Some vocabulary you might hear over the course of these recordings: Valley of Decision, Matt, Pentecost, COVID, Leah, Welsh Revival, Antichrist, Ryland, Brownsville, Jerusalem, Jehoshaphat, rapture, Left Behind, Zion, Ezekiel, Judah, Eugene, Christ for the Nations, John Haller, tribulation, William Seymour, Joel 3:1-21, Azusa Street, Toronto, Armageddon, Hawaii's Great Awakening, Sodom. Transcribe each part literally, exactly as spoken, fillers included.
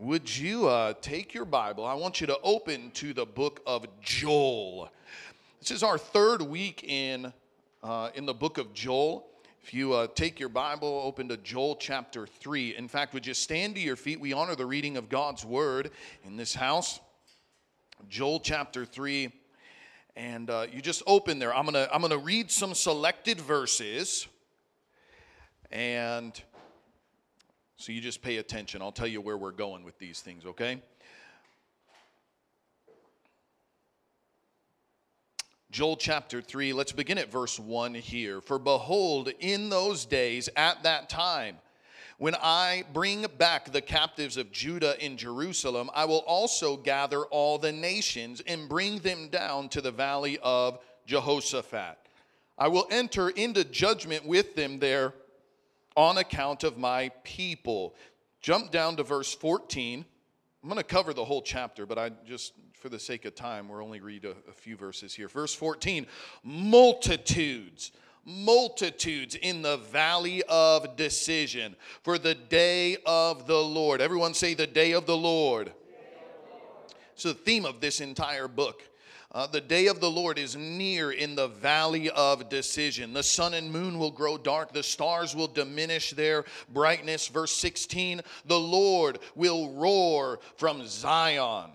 Would you uh, take your Bible? I want you to open to the book of Joel. This is our third week in uh, in the book of Joel. If you uh, take your Bible, open to Joel chapter three. In fact, would you stand to your feet? We honor the reading of God's word in this house. Joel chapter three, and uh, you just open there. I'm gonna I'm gonna read some selected verses, and so you just pay attention. I'll tell you where we're going with these things, okay? Joel chapter three, let's begin at verse one here. For behold, in those days, at that time, when I bring back the captives of Judah in Jerusalem, I will also gather all the nations and bring them down to the valley of Jehoshaphat. I will enter into judgment with them there on account of my people. Jump down to verse fourteen. I'm going to cover the whole chapter, but I just, for the sake of time, we'll only read a, a few verses here. Verse fourteen, multitudes, multitudes in the valley of decision for the day of the Lord. Everyone say the day of the Lord. The day of the Lord. It's the theme of this entire book. Uh, the day of the Lord is near in the valley of decision. The sun and moon will grow dark. The stars will diminish their brightness. Verse sixteen, the Lord will roar from Zion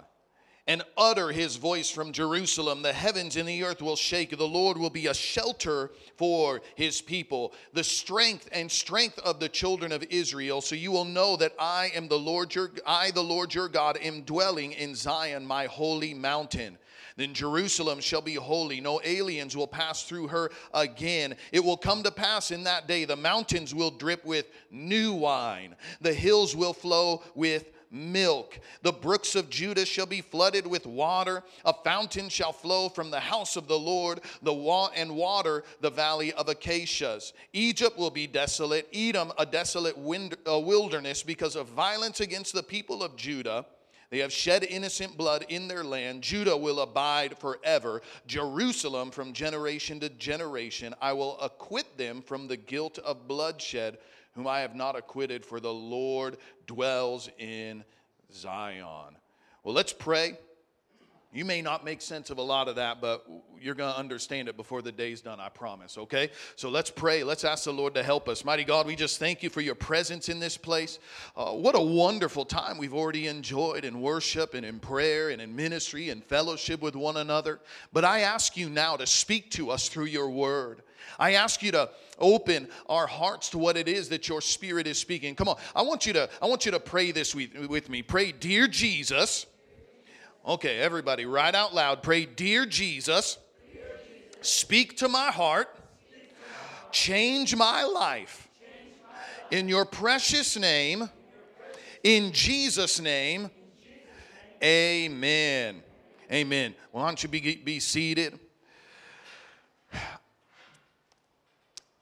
and utter his voice from Jerusalem. The heavens and the earth will shake. The Lord will be a shelter for his people, the strength and strength of the children of Israel. So you will know that I am the Lord your, I, the Lord your God, am dwelling in Zion, my holy mountain. Then Jerusalem shall be holy. No aliens will pass through her again. It will come to pass in that day, the mountains will drip with new wine. The hills will flow with milk. The brooks of Judah shall be flooded with water. A fountain shall flow from the house of the Lord, the wa- and water the valley of acacias. Egypt will be desolate, Edom a desolate wind- a wilderness because of violence against the people of Judah. They have shed innocent blood in their land. Judah will abide forever. Jerusalem from generation to generation. I will acquit them from the guilt of bloodshed, whom I have not acquitted, for the Lord dwells in Zion. Well, let's pray. You may not make sense of a lot of that, but you're going to understand it before the day's done, I promise, okay? So let's pray. Let's ask the Lord to help us. Mighty God, we just thank you for your presence in this place. Uh, what a wonderful time we've already enjoyed in worship and in prayer and in ministry and fellowship with one another. But I ask you now to speak to us through your word. I ask you to open our hearts to what it is that your spirit is speaking. Come on, I want you to, I want you to pray this with, with me. Pray, dear Jesus. Okay, everybody, right out loud, pray, dear Jesus, dear Jesus, speak to my heart, to my heart. Change, my life. change my life, in your precious name, in, your precious in, Jesus, name. in Jesus' name, amen, amen. Well, why don't you be, be seated?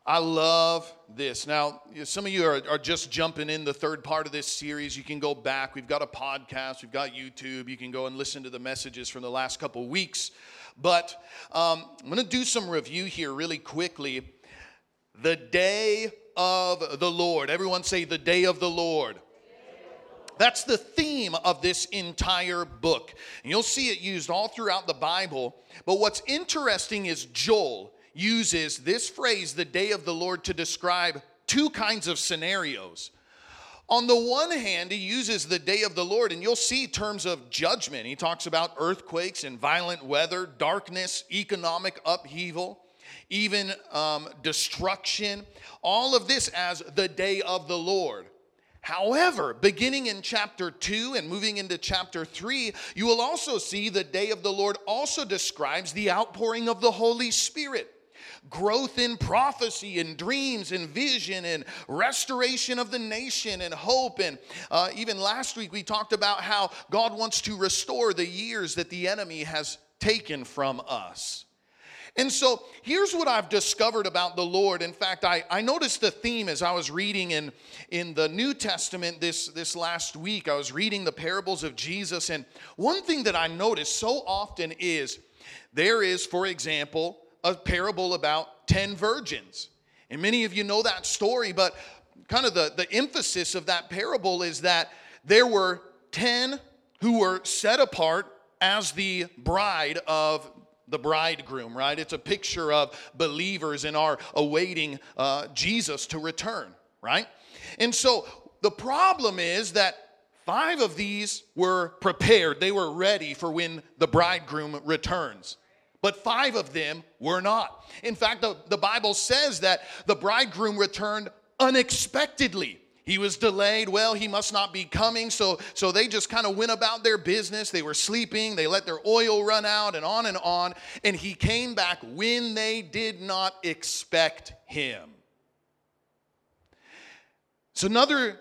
I love this. Now, some of you are, are just jumping in the third part of this series. You can go back. We've got a podcast. We've got YouTube. You can go and listen to the messages from the last couple weeks. But um, I'm going to do some review here really quickly. The day of the Lord. Everyone say the day of the Lord. That's the theme of this entire book. And you'll see it used all throughout the Bible. But what's interesting is Joel uses this phrase, the day of the Lord, to describe two kinds of scenarios. On the one hand, he uses the day of the Lord, and you'll see terms of judgment. He talks about earthquakes and violent weather, darkness, economic upheaval, even um, destruction. All of this as the day of the Lord. However, beginning in chapter two and moving into chapter three, you will also see the day of the Lord also describes the outpouring of the Holy Spirit. Growth in prophecy and dreams and vision and restoration of the nation and hope. And uh, even last week we talked about how God wants to restore the years that the enemy has taken from us. And so here's what I've discovered about the Lord. In fact, I, I noticed the theme as I was reading in, in the New Testament this, this last week. I was reading the parables of Jesus. And one thing that I noticed so often is there is, for example, a parable about ten virgins. And many of you know that story, but kind of the, the emphasis of that parable is that there were ten who were set apart as the bride of the bridegroom, right? It's a picture of believers in our awaiting uh, Jesus to return, right? And so the problem is that five of these were prepared. They were ready for when the bridegroom returns. But five of them were not. In fact, the, the Bible says that the bridegroom returned unexpectedly. He was delayed. Well, he must not be coming. So, so they just kind of went about their business. They were sleeping. They let their oil run out and on and on. And he came back when they did not expect him. So another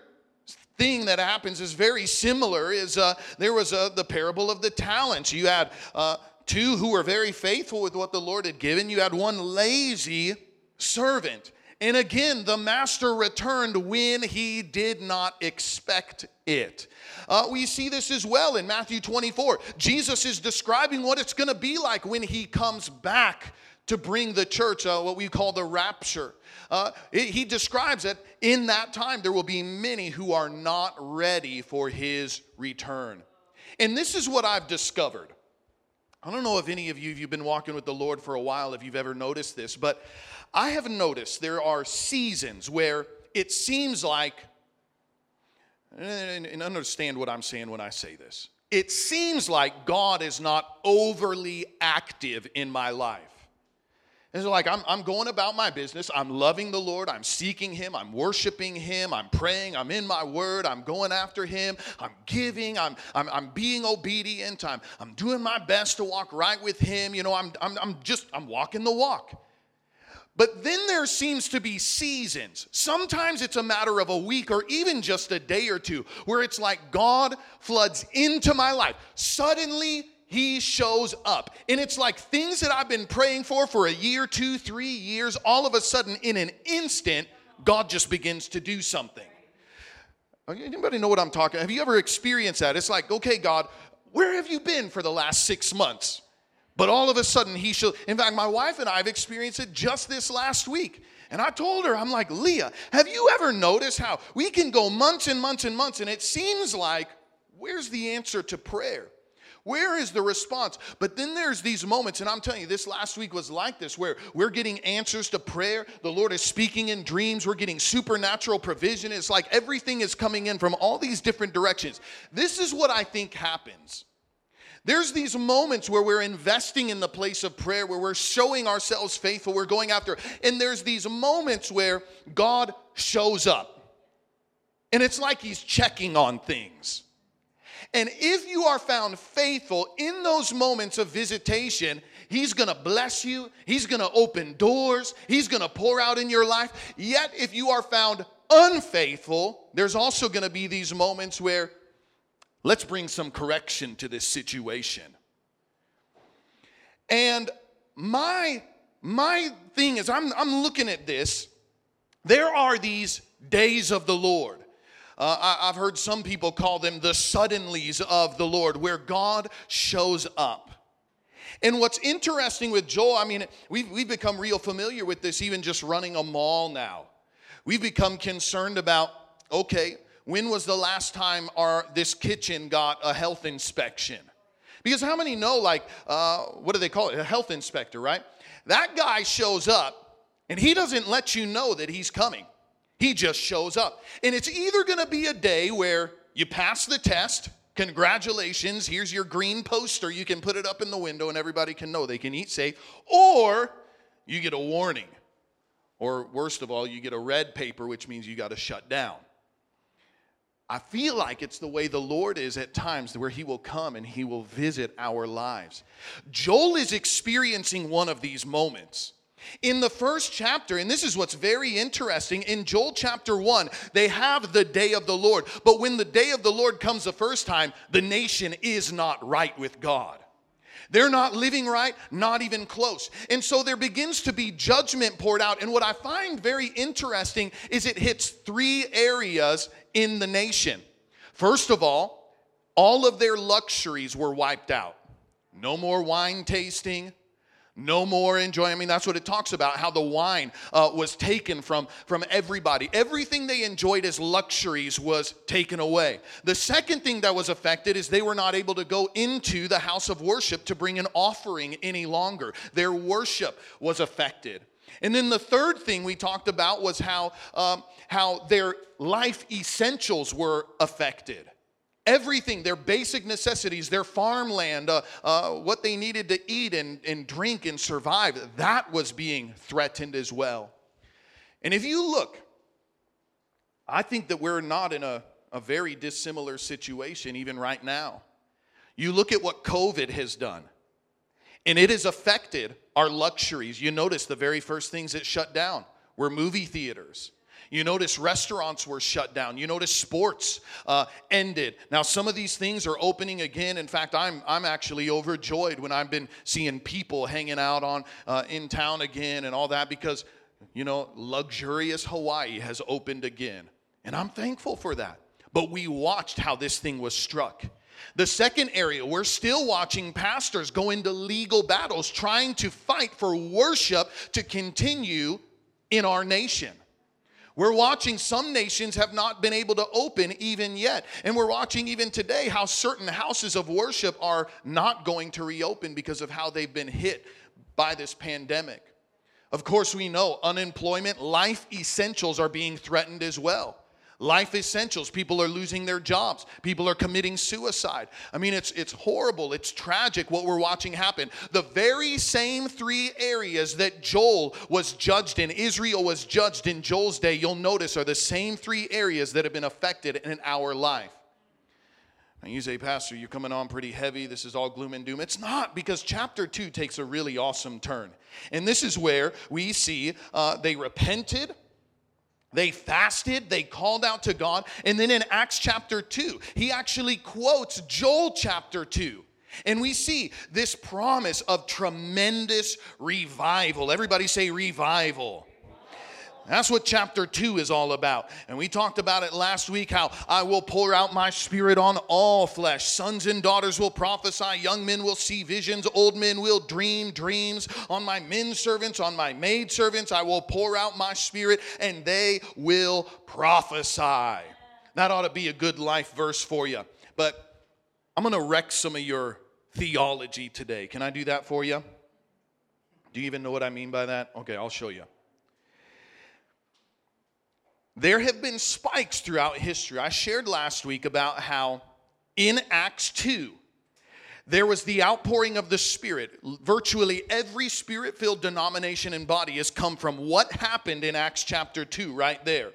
thing that happens is very similar. Is uh, there was uh, the parable of the talents. You had uh, two who were very faithful with what the Lord had given. You had one lazy servant. And again, the master returned when he did not expect it. Uh, we see this as well in Matthew twenty-four. Jesus is describing what it's going to be like when he comes back to bring the church, uh, what we call the rapture. Uh, it, he describes that in that time there will be many who are not ready for his return. And this is what I've discovered. I don't know if any of you, if you've been walking with the Lord for a while, if you've ever noticed this, but I have noticed there are seasons where it seems like, and understand what I'm saying when I say this, it seems like God is not overly active in my life. It's like I'm, I'm going about my business, I'm loving the Lord, I'm seeking Him, I'm worshiping Him, I'm praying, I'm in my word, I'm going after Him, I'm giving, I'm I'm, I'm being obedient, I'm, I'm doing my best to walk right with Him, you know, I'm, I'm, I'm just, I'm walking the walk. But then there seems to be seasons. Sometimes it's a matter of a week or even just a day or two where it's like God floods into my life. Suddenly, He shows up. And it's like things that I've been praying for for a year, two, three years, all of a sudden in an instant, God just begins to do something. Anybody know what I'm talking? Have you ever experienced that? It's like, okay, God, where have you been for the last six months? But all of a sudden, he should. In fact, my wife and I have experienced it just this last week. And I told her, I'm like, Leah, have you ever noticed how we can go months and months and months, and it seems like, where's the answer to prayer? Where is the response? But then there's these moments, and I'm telling you, this last week was like this, where we're getting answers to prayer. The Lord is speaking in dreams. We're getting supernatural provision. It's like everything is coming in from all these different directions. This is what I think happens. There's these moments where we're investing in the place of prayer, where we're showing ourselves faithful, we're going after. And there's these moments where God shows up. And it's like he's checking on things. And if you are found faithful in those moments of visitation, he's going to bless you. He's going to open doors. He's going to pour out in your life. Yet if you are found unfaithful, there's also going to be these moments where let's bring some correction to this situation. And my, my thing is, I'm, I'm looking at this. There are these days of the Lord. Uh, I, I've heard some people call them the suddenlies of the Lord, where God shows up. And what's interesting with Joel, I mean, we've, we've become real familiar with this, even just running a mall now. We've become concerned about, okay, when was the last time our this kitchen got a health inspection? Because how many know, like, uh, what do they call it? A health inspector, right? That guy shows up, and he doesn't let you know that he's coming. He just shows up. And it's either going to be a day where you pass the test. Congratulations. Here's your green poster. You can put it up in the window and everybody can know they can eat safe. Or you get a warning. Or worst of all, you get a red paper, which means you got to shut down. I feel like it's the way the Lord is at times, where he will come and he will visit our lives. Joel is experiencing one of these moments. In the first chapter, and this is what's very interesting, in Joel chapter one, they have the day of the Lord. But when the day of the Lord comes the first time, the nation is not right with God. They're not living right, not even close. And so there begins to be judgment poured out. And what I find very interesting is it hits three areas in the nation. First of all, all of their luxuries were wiped out. No more wine tasting. No more enjoying. I mean, that's what it talks about, how the wine uh, was taken from, from everybody. Everything they enjoyed as luxuries was taken away. The second thing that was affected is they were not able to go into the house of worship to bring an offering any longer. Their worship was affected. And then the third thing we talked about was how, um, how their life essentials were affected. Everything, their basic necessities, their farmland, uh, uh, what they needed to eat and, and drink and survive, that was being threatened as well. And if you look, I think that we're not in a, a very dissimilar situation even right now. You look at what COVID has done, and it has affected our luxuries. You notice the very first things that shut down were movie theaters. You notice restaurants were shut down. You notice sports uh, ended. Now, some of these things are opening again. In fact, I'm I'm actually overjoyed when I've been seeing people hanging out on uh, in town again and all that because, you know, luxurious Hawaii has opened again. And I'm thankful for that. But we watched how this thing was struck. The second area, we're still watching pastors go into legal battles trying to fight for worship to continue in our nation. We're watching some nations have not been able to open even yet. And we're watching even today how certain houses of worship are not going to reopen because of how they've been hit by this pandemic. Of course, we know unemployment, life essentials are being threatened as well. Life essentials, people are losing their jobs. People are committing suicide. I mean, it's it's horrible. It's tragic what we're watching happen. The very same three areas that Joel was judged in, Israel was judged in Joel's day, you'll notice are the same three areas that have been affected in our life. Now you say, Pastor, you're coming on pretty heavy. This is all gloom and doom. It's not, because chapter two takes a really awesome turn. And this is where we see uh, they repented. They fasted, they called out to God, and then in Acts chapter two, he actually quotes Joel chapter two. And we see this promise of tremendous revival. Everybody say revival. That's what chapter two is all about. And we talked about it last week, how I will pour out my spirit on all flesh. Sons and daughters will prophesy. Young men will see visions. Old men will dream dreams. On my men servants, on my maid servants, I will pour out my spirit, and they will prophesy. That ought to be a good life verse for you. But I'm going to wreck some of your theology today. Can I do that for you? Do you even know what I mean by that? Okay, I'll show you. There have been spikes throughout history. I shared last week about how in Acts two, there was the outpouring of the Spirit. Virtually every Spirit-filled denomination and body has come from what happened in Acts chapter two right there.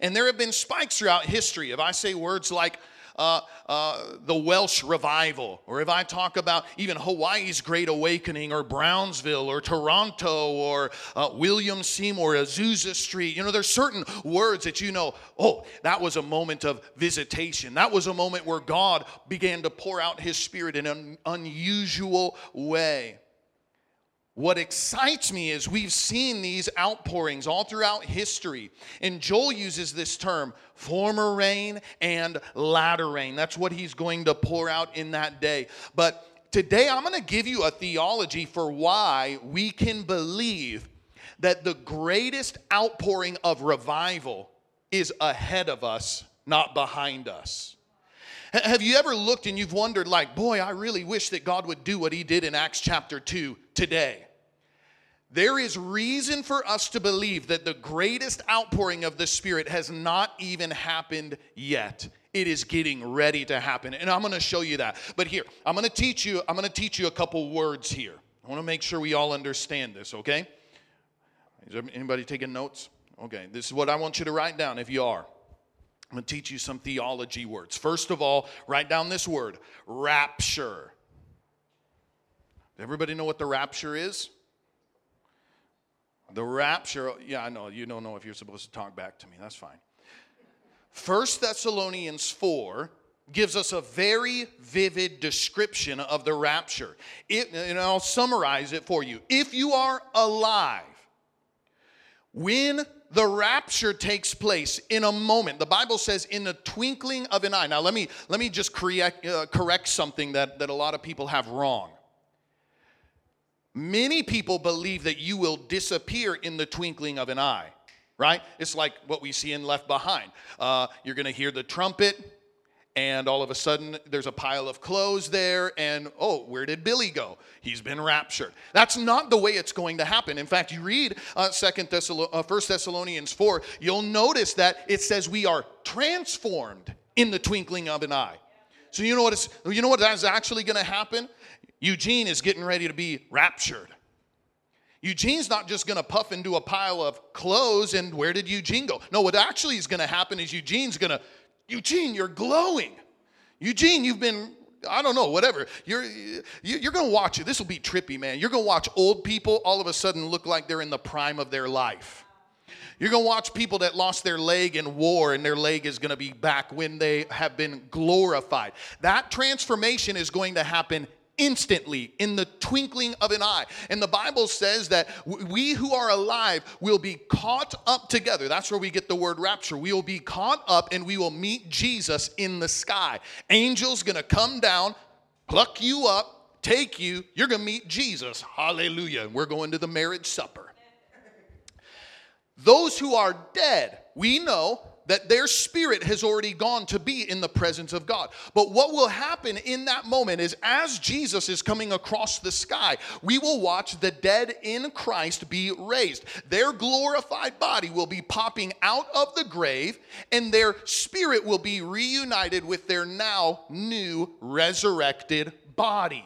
And there have been spikes throughout history. If I say words like uh, uh, the Welsh Revival, or if I talk about even Hawaii's Great Awakening, or Brownsville, or Toronto, or uh, William Seymour, Azusa Street. You know, there's certain words that you know, oh, that was a moment of visitation. That was a moment where God began to pour out his Spirit in an unusual way. What excites me is we've seen these outpourings all throughout history. And Joel uses this term, former rain and latter rain. That's what he's going to pour out in that day. But today I'm going to give you a theology for why we can believe that the greatest outpouring of revival is ahead of us, not behind us. Have you ever looked and you've wondered, like, boy, I really wish that God would do what he did in Acts chapter two today? There is reason for us to believe that the greatest outpouring of the Spirit has not even happened yet. It is getting ready to happen. And I'm going to show you that. But here, I'm going to teach you, I'm going to teach you a couple words here. I want to make sure we all understand this, okay? Is there anybody taking notes? Okay, this is what I want you to write down if you are. I'm going to teach you some theology words. First of all, write down this word, rapture. Does everybody know what the rapture is? The rapture, yeah, I know. You don't know if you're supposed to talk back to me. That's fine. First Thessalonians four gives us a very vivid description of the rapture. It, and I'll summarize it for you. If you are alive, when the rapture takes place in a moment. The Bible says in the twinkling of an eye. Now, let me let me just correct, uh, correct something that, that a lot of people have wrong. Many people believe that you will disappear in the twinkling of an eye, right? It's like what we see in Left Behind. Uh, you're going to hear the trumpet, and all of a sudden there's a pile of clothes there, and oh, where did Billy go? He's been raptured. That's not the way it's going to happen. In fact, you read uh, Second Thessalon- uh, First Thessalonians four, you'll notice that it says we are transformed in the twinkling of an eye. So you know what, it's, you know what that's actually going to happen? Eugene is getting ready to be raptured. Eugene's not just going to puff into a pile of clothes and where did Eugene go? No, what actually is going to happen is Eugene's going to, Eugene, you're glowing. Eugene, you've been, I don't know, whatever. You're, you're going to watch it. This will be trippy, man. You're going to watch old people all of a sudden look like they're in the prime of their life. You're going to watch people that lost their leg in war, and their leg is going to be back when they have been glorified. That transformation is going to happen instantly, in the twinkling of an eye. And the Bible says that we who are alive will be caught up together. That's where we get the word rapture. We will be caught up and we will meet Jesus in the sky. Angels going to come down, pluck you up, take you. You're going to meet Jesus. Hallelujah. And we're going to the marriage supper. Those who are dead, we know that their spirit has already gone to be in the presence of God. But what will happen in that moment is, as Jesus is coming across the sky, we will watch the dead in Christ be raised. Their glorified body will be popping out of the grave, and their spirit will be reunited with their now new resurrected body.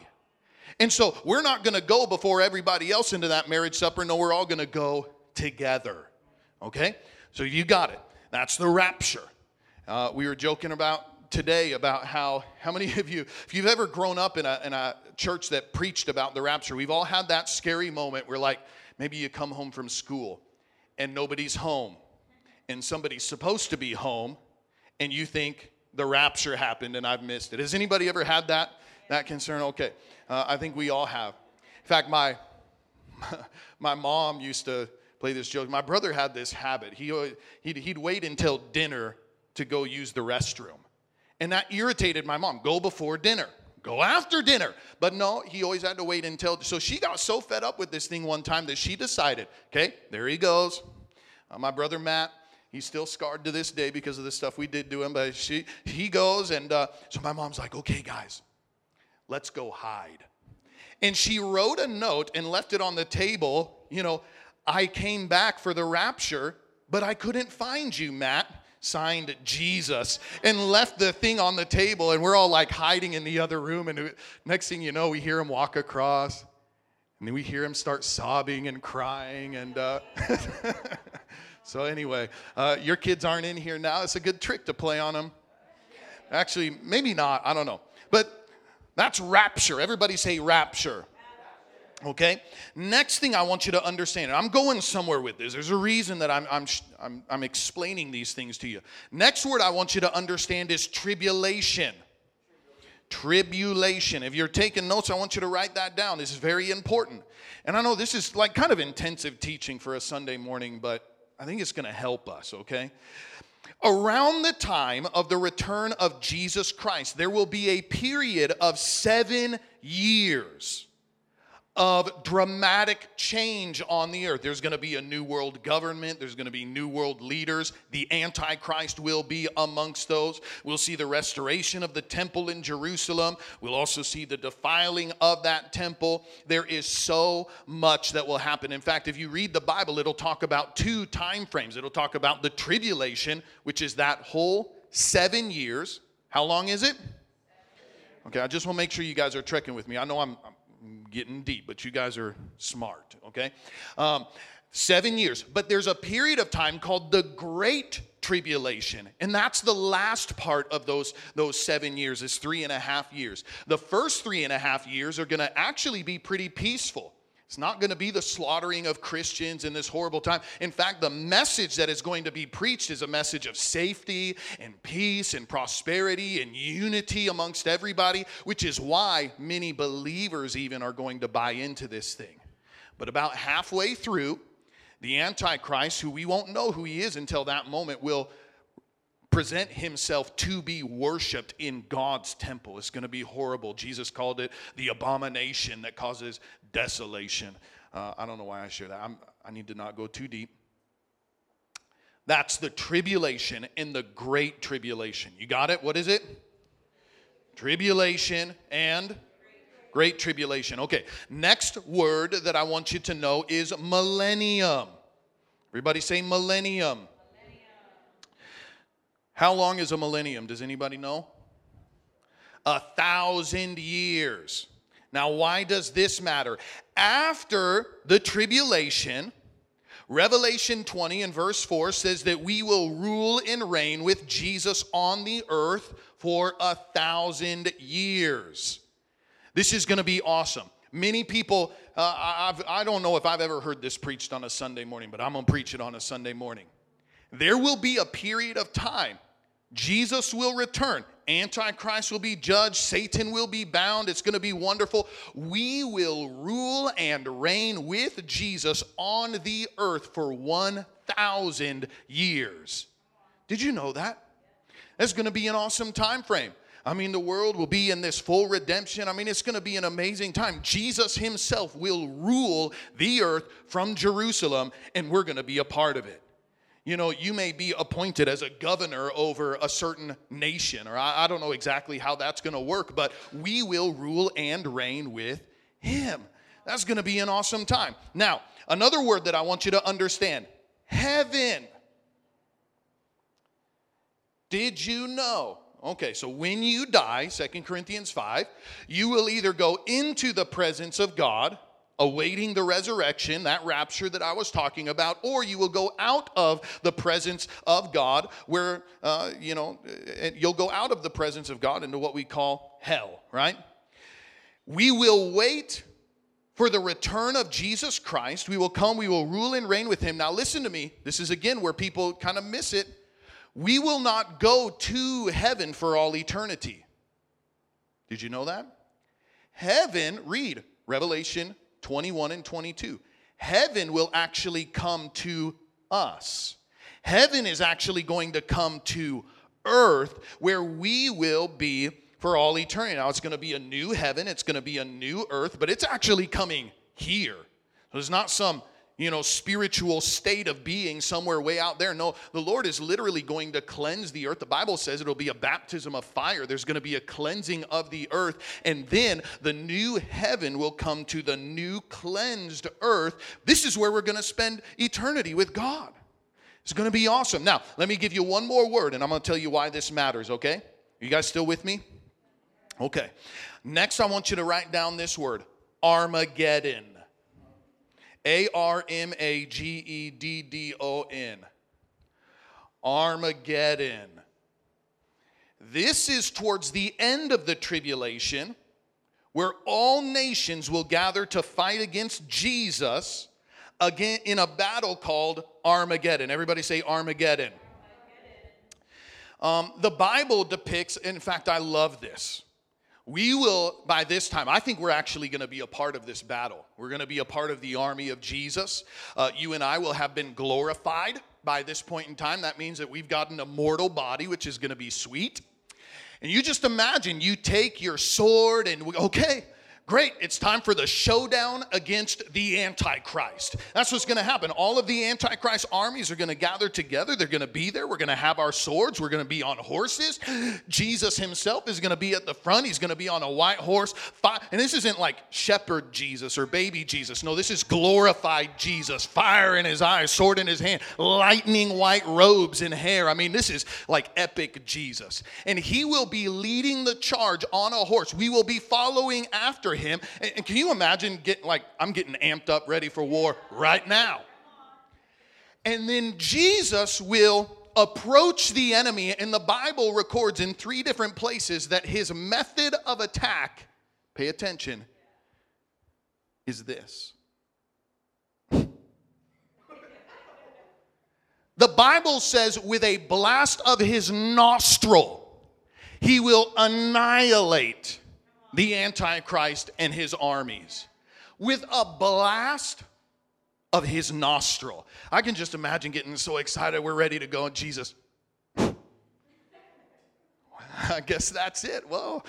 And so we're not going to go before everybody else into that marriage supper. No, we're all going to go together. Okay? So you got it. That's the rapture. Uh, we were joking about today about how, how many of you, if you've ever grown up in a, in a church that preached about the rapture, we've all had that scary moment where, like, maybe you come home from school and nobody's home and somebody's supposed to be home and you think the rapture happened and I've missed it. Has anybody ever had that, that concern? Okay. Uh, I think we all have. In fact, my my mom used to play this joke. My brother had this habit. He, he'd, he'd wait until dinner to go use the restroom. And that irritated my mom. Go before dinner. Go after dinner. But no, he always had to wait until. So she got so fed up with this thing one time that she decided, okay, there he goes. Uh, my brother Matt, he's still scarred to this day because of the stuff we did to him. But she, he goes. And uh, so my mom's like, okay, guys, let's go hide. And she wrote a note and left it on the table, you know, I came back for the rapture, but I couldn't find you, Matt. Signed Jesus, and left the thing on the table, and we're all like hiding in the other room, and next thing you know, we hear him walk across, and we hear him start sobbing and crying, and uh, so anyway, uh, your kids aren't in here now. It's a good trick to play on them. Actually, maybe not. I don't know, but that's rapture. Everybody say rapture. Okay, next thing I want you to understand, and I'm going somewhere with this. There's a reason that I'm, I'm I'm I'm explaining these things to you. Next word I want you to understand is tribulation. Tribulation. If you're taking notes, I want you to write that down. This is very important. And I know this is like kind of intensive teaching for a Sunday morning, but I think it's going to help us, okay? Around the time of the return of Jesus Christ, there will be a period of seven years of dramatic change on the earth. There's going to be a new world government. There's going to be new world leaders. The Antichrist will be amongst those. We'll see the restoration of the temple in Jerusalem. We'll also see the defiling of that temple. There is so much that will happen. In fact, if you read the Bible, it'll talk about two time frames. It'll talk about the tribulation, which is that whole seven years. How long is it? Okay, I just want to make sure you guys are trekking with me. I know I'm... I'm getting deep, but you guys are smart, okay? Um, seven years. But there's a period of time called the Great Tribulation, and that's the last part of those, those seven years, is three and a half years. The first three and a half years are going to actually be pretty peaceful. It's not going to be the slaughtering of Christians in this horrible time. In fact, the message that is going to be preached is a message of safety and peace and prosperity and unity amongst everybody, which is why many believers even are going to buy into this thing. But about halfway through, the Antichrist, who we won't know who he is until that moment, will present himself to be worshipped in God's temple. It's going to be horrible. Jesus called it the abomination that causes desolation. Uh, I don't know why I share that. I'm, I need to not go too deep. That's the tribulation and the great tribulation. You got it? What is it? Tribulation and great tribulation. Okay, next word that I want you to know is millennium. Everybody say millennium. How long is a millennium? Does anybody know? A thousand years. Now, why does this matter? After the tribulation, Revelation twenty and verse four says that we will rule and reign with Jesus on the earth for a thousand years. This is going to be awesome. Many people, uh, I've, I don't know if I've ever heard this preached on a Sunday morning, but I'm going to preach it on a Sunday morning. There will be a period of time. Jesus will return. Antichrist will be judged. Satan will be bound. It's going to be wonderful. We will rule and reign with Jesus on the earth for one thousand years. Did you know that? That's going to be an awesome time frame. I mean, the world will be in this full redemption. I mean, it's going to be an amazing time. Jesus himself will rule the earth from Jerusalem, and we're going to be a part of it. You know, you may be appointed as a governor over a certain nation, or I, I don't know exactly how that's going to work, but we will rule and reign with him. That's going to be an awesome time. Now, another word that I want you to understand, heaven. Did you know? Okay, so when you die, Second Corinthians five, you will either go into the presence of God, awaiting the resurrection, that rapture that I was talking about, or you will go out of the presence of God where, uh, you know, you'll go out of the presence of God into what we call hell, right? We will wait for the return of Jesus Christ. We will come, we will rule and reign with him. Now listen to me. This is, again, where people kind of miss it. We will not go to heaven for all eternity. Did you know that? Heaven, read Revelation twenty-one and twenty-two. Heaven will actually come to us. Heaven is actually going to come to earth where we will be for all eternity. Now, it's going to be a new heaven. It's going to be a new earth, but it's actually coming here. There's not some you know, spiritual state of being somewhere way out there. No, the Lord is literally going to cleanse the earth. The Bible says it'll be a baptism of fire. There's going to be a cleansing of the earth. And then the new heaven will come to the new cleansed earth. This is where we're going to spend eternity with God. It's going to be awesome. Now, let me give you one more word, and I'm going to tell you why this matters, okay? Are you guys still with me? Okay. Next, I want you to write down this word, Armageddon. A R M A G E D D O N. Armageddon. This is towards the end of the tribulation where all nations will gather to fight against Jesus again in a battle called Armageddon. Everybody say Armageddon. Armageddon. Um, the Bible depicts, in fact, I love this. We will, by this time, I think we're actually going to be a part of this battle. We're going to be a part of the army of Jesus. Uh, you and I will have been glorified by this point in time. That means that we've got an immortal body, which is going to be sweet. And you just imagine you take your sword and, we, okay, great, it's time for the showdown against the Antichrist. That's what's going to happen. All of the Antichrist armies are going to gather together. They're going to be there. We're going to have our swords. We're going to be on horses. Jesus himself is going to be at the front. He's going to be on a white horse. And this isn't like shepherd Jesus or baby Jesus. No, this is glorified Jesus. Fire in his eyes, sword in his hand, lightning white robes and hair. I mean, this is like epic Jesus. And he will be leading the charge on a horse. We will be following after him. And can you imagine getting like, I'm getting amped up, ready for war right now. And then Jesus will approach the enemy, and the Bible records in three different places that his method of attack, pay attention, is this. The Bible says with a blast of his nostril, he will annihilate the Antichrist and his armies with a blast of his nostril. I can just imagine getting so excited. We're ready to go. And Jesus, I guess that's it. Well,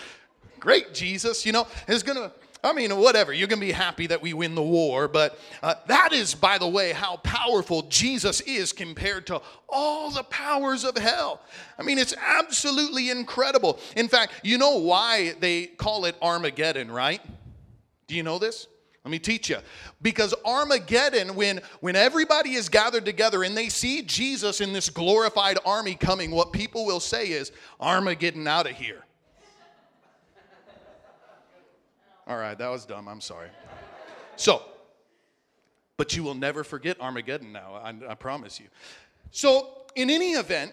great, Jesus. You know, it's going to, I mean, whatever. You're going to be happy that we win the war. But uh, that is, by the way, how powerful Jesus is compared to all the powers of hell. I mean, it's absolutely incredible. In fact, you know why they call it Armageddon, right? Do you know this? Let me teach you. Because Armageddon, when, when everybody is gathered together and they see Jesus in this glorified army coming, what people will say is, Armageddon out of here. All right, that was dumb. I'm sorry. So, but you will never forget Armageddon now, I, I promise you. So, in any event,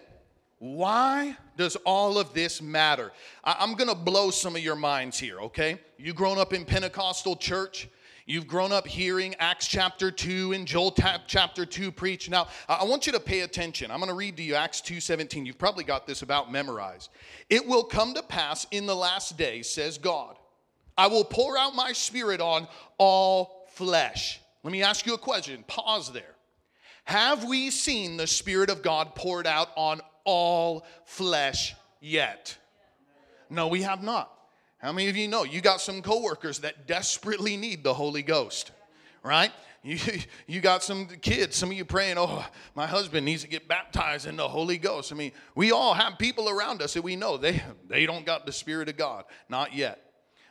why does all of this matter? I, I'm going to blow some of your minds here, okay? You've grown up in Pentecostal church. You've grown up hearing Acts chapter two and Joel chapter two preach. Now, I want you to pay attention. I'm going to read to you Acts two seventeen. You've probably got this about memorized. It will come to pass in the last day, says God. I will pour out my spirit on all flesh. Let me ask you a question. Pause there. Have we seen the Spirit of God poured out on all flesh yet? No, we have not. How many of you know you got some coworkers that desperately need the Holy Ghost, right? You you got some kids, some of you praying, oh, my husband needs to get baptized in the Holy Ghost. I mean, we all have people around us that we know they, they don't got the Spirit of God, not yet.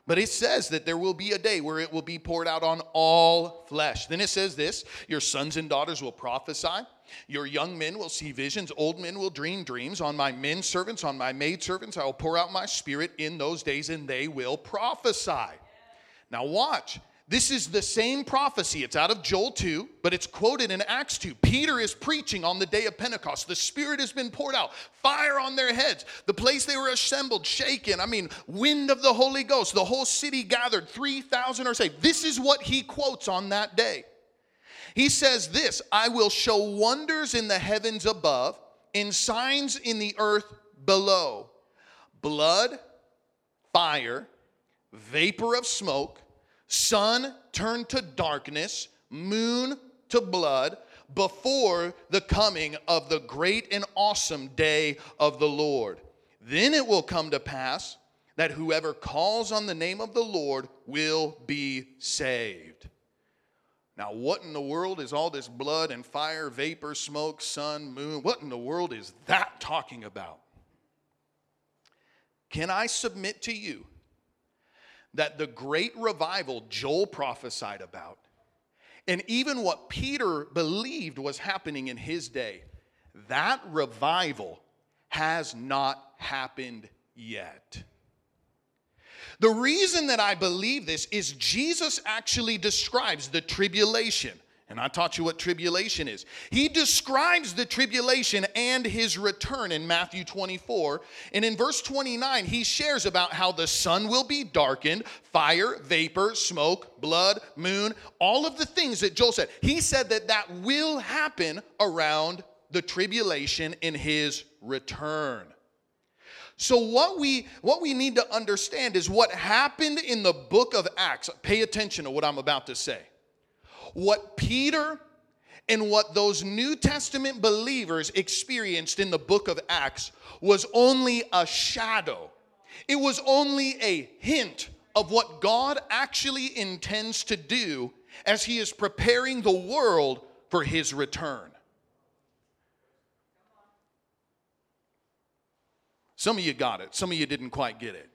But it says that there will be a day where it will be poured out on all flesh. Then it says this, your sons and daughters will prophesy. Your young men will see visions. Old men will dream dreams. On my men servants, on my maid servants, I will pour out my spirit in those days, and they will prophesy. Yeah. Now watch. This is the same prophecy. It's out of Joel two, but it's quoted in Acts two. Peter is preaching on the day of Pentecost. The Spirit has been poured out. Fire on their heads. The place they were assembled, shaken. I mean, wind of the Holy Ghost. The whole city gathered. three thousand are saved. This is what he quotes on that day. He says this, I will show wonders in the heavens above and signs in the earth below. Blood, fire, vapor of smoke, sun turned to darkness, moon to blood, before the coming of the great and awesome day of the Lord. Then it will come to pass that whoever calls on the name of the Lord will be saved. Now, what in the world is all this blood and fire, vapor, smoke, sun, moon? What in the world is that talking about? Can I submit to you that the great revival Joel prophesied about, and even what Peter believed was happening in his day, that revival has not happened yet? The reason that I believe this is Jesus actually describes the tribulation. And I taught you what tribulation is. He describes the tribulation and his return in Matthew twenty-four. And in verse twenty-nine, he shares about how the sun will be darkened, fire, vapor, smoke, blood, moon, all of the things that Joel said. He said that that will happen around the tribulation in his return. So what we what we need to understand is what happened in the book of Acts. Pay attention to what I'm about to say. What Peter and what those New Testament believers experienced in the book of Acts was only a shadow. It was only a hint of what God actually intends to do as he is preparing the world for his return. Some of you got it. Some of you didn't quite get it.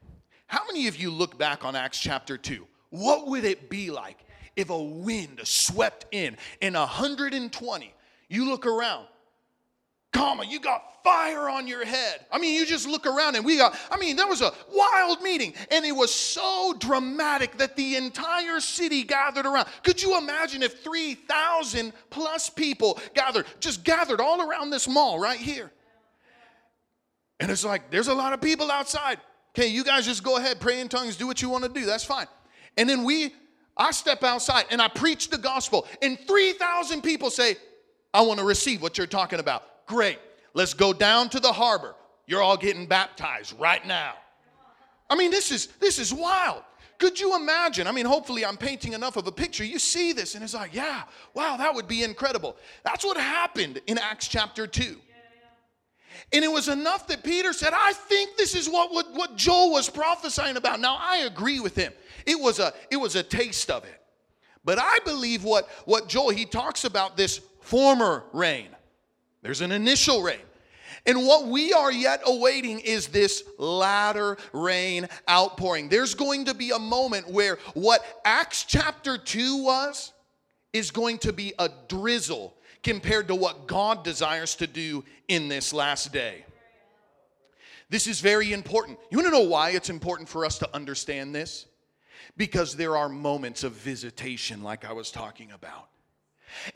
How many of you look back on Acts chapter two? What would it be like if a wind swept in and one hundred twenty, you look around, comma, you got fire on your head. I mean, you just look around and we got, I mean, there was a wild meeting and it was so dramatic that the entire city gathered around. Could you imagine if three thousand plus people gathered, just gathered all around this mall right here? And it's like, there's a lot of people outside. Okay, you guys just go ahead, pray in tongues, do what you want to do. That's fine. And then we, I step outside and I preach the gospel. And three thousand people say, I want to receive what you're talking about. Great. Let's go down to the harbor. You're all getting baptized right now. I mean, this is this is wild. Could you imagine? I mean, hopefully I'm painting enough of a picture. You see this and it's like, yeah, wow, that would be incredible. That's what happened in Acts chapter two. And it was enough that Peter said, I think this is what, what, what Joel was prophesying about. Now, I agree with him. It was a, it was a taste of it. But I believe what, what Joel, he talks about this former rain. There's an initial rain. And what we are yet awaiting is this latter rain outpouring. There's going to be a moment where what Acts chapter two was is going to be a drizzle compared to what God desires to do in this last day. This is very important. You want to know why it's important for us to understand this? Because there are moments of visitation like I was talking about.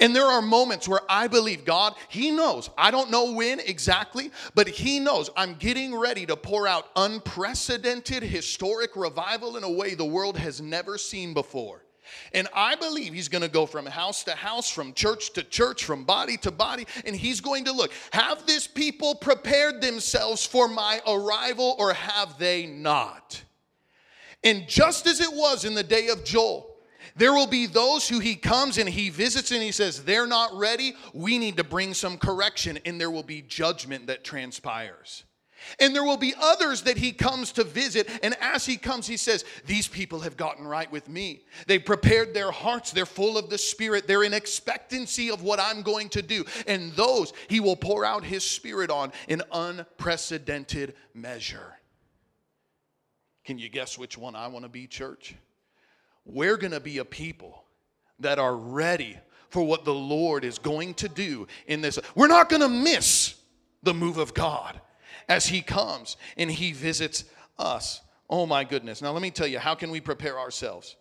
And there are moments where I believe God, he knows. I don't know when exactly, but he knows I'm getting ready to pour out unprecedented historic revival in a way the world has never seen before. And I believe he's going to go from house to house, from church to church, from body to body, and he's going to look, have this people prepared themselves for my arrival or have they not? And just as it was in the day of Joel, there will be those who he comes and he visits and he says, they're not ready. We need to bring some correction. And there will be judgment that transpires. And there will be others that he comes to visit. And as he comes, he says, these people have gotten right with me. They prepared their hearts. They're full of the Spirit. They're in expectancy of what I'm going to do. And those he will pour out his Spirit on in unprecedented measure. Can you guess which one I want to be, church? We're going to be a people that are ready for what the Lord is going to do in this. We're not going to miss the move of God as he comes and he visits us. Oh my goodness. Now let me tell you, how can we prepare ourselves?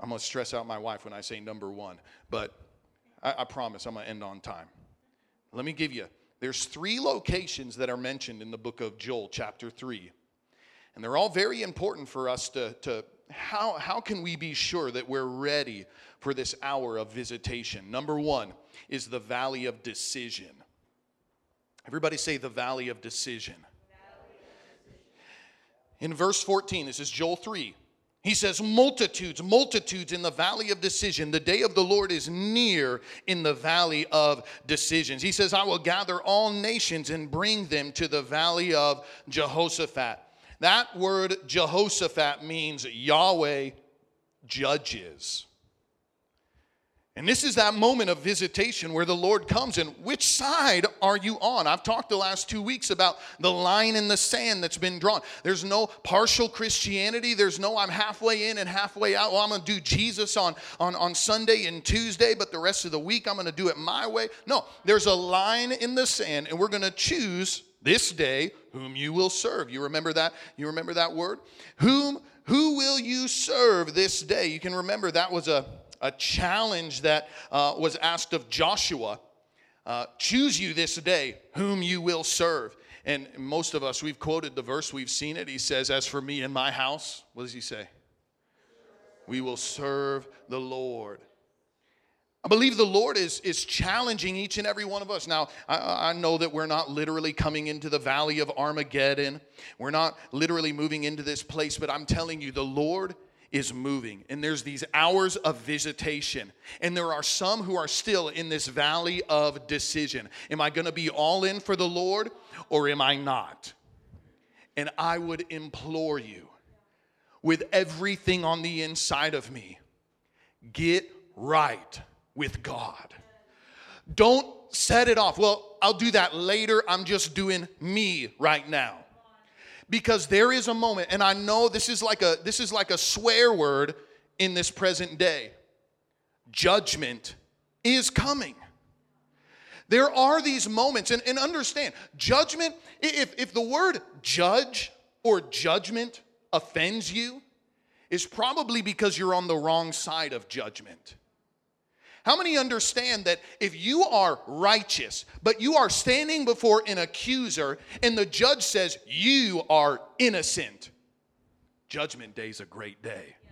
I'm going to stress out my wife when I say number one, but I, I promise I'm going to end on time. Let me give you, there's three locations that are mentioned in the book of Joel chapter three. And they're all very important for us to, to how, how can we be sure that we're ready for this hour of visitation? Number one is the valley of decision. Everybody say the valley of decision. Valley of decision. In verse fourteen, this is Joel three. He says, multitudes, multitudes in the valley of decision. The day of the Lord is near in the valley of decisions. He says, I will gather all nations and bring them to the valley of Jehoshaphat. That word Jehoshaphat means Yahweh judges. And this is that moment of visitation where the Lord comes and which side are you on? I've talked the last two weeks about the line in the sand that's been drawn. There's no partial Christianity. There's no I'm halfway in and halfway out. Well, I'm going to do Jesus on, on, on Sunday and Tuesday, but the rest of the week I'm going to do it my way. No, there's a line in the sand and we're going to choose this day, whom you will serve. You remember that? You remember that word? Whom, who will you serve this day? You can remember that was a, a challenge that uh, was asked of Joshua. Uh, choose you this day, whom you will serve. And most of us, we've quoted the verse, we've seen it. He says, as for me and my house, what does he say? We will serve the Lord. I believe the Lord is, is challenging each and every one of us. Now, I, I know that we're not literally coming into the valley of Armageddon. We're not literally moving into this place, but I'm telling you, the Lord is moving. And there's these hours of visitation. And there are some who are still in this valley of decision. Am I going to be all in for the Lord or am I not? And I would implore you, with everything on the inside of me, get right with God. Don't set it off. Well, I'll do that later. I'm just doing me right now. Because there is a moment, and I know this is like a this is like a swear word in this present day. Judgment is coming. There are these moments, and, and understand, judgment, if, if the word judge or judgment offends you, it's probably because you're on the wrong side of judgment. How many understand that if you are righteous, but you are standing before an accuser and the judge says you are innocent, judgment day is a great day. Yeah.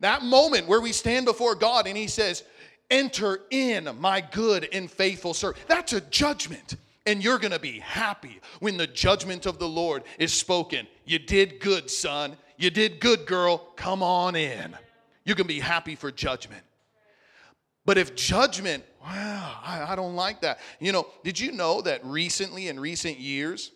That moment where we stand before God and he says, enter in my good and faithful servant, that's a judgment. And you're going to be happy when the judgment of the Lord is spoken. You did good, son. You did good, girl. Come on in. You're going to be happy for judgment. But if judgment, wow, I, I don't like that. You know, did you know that recently, in recent years,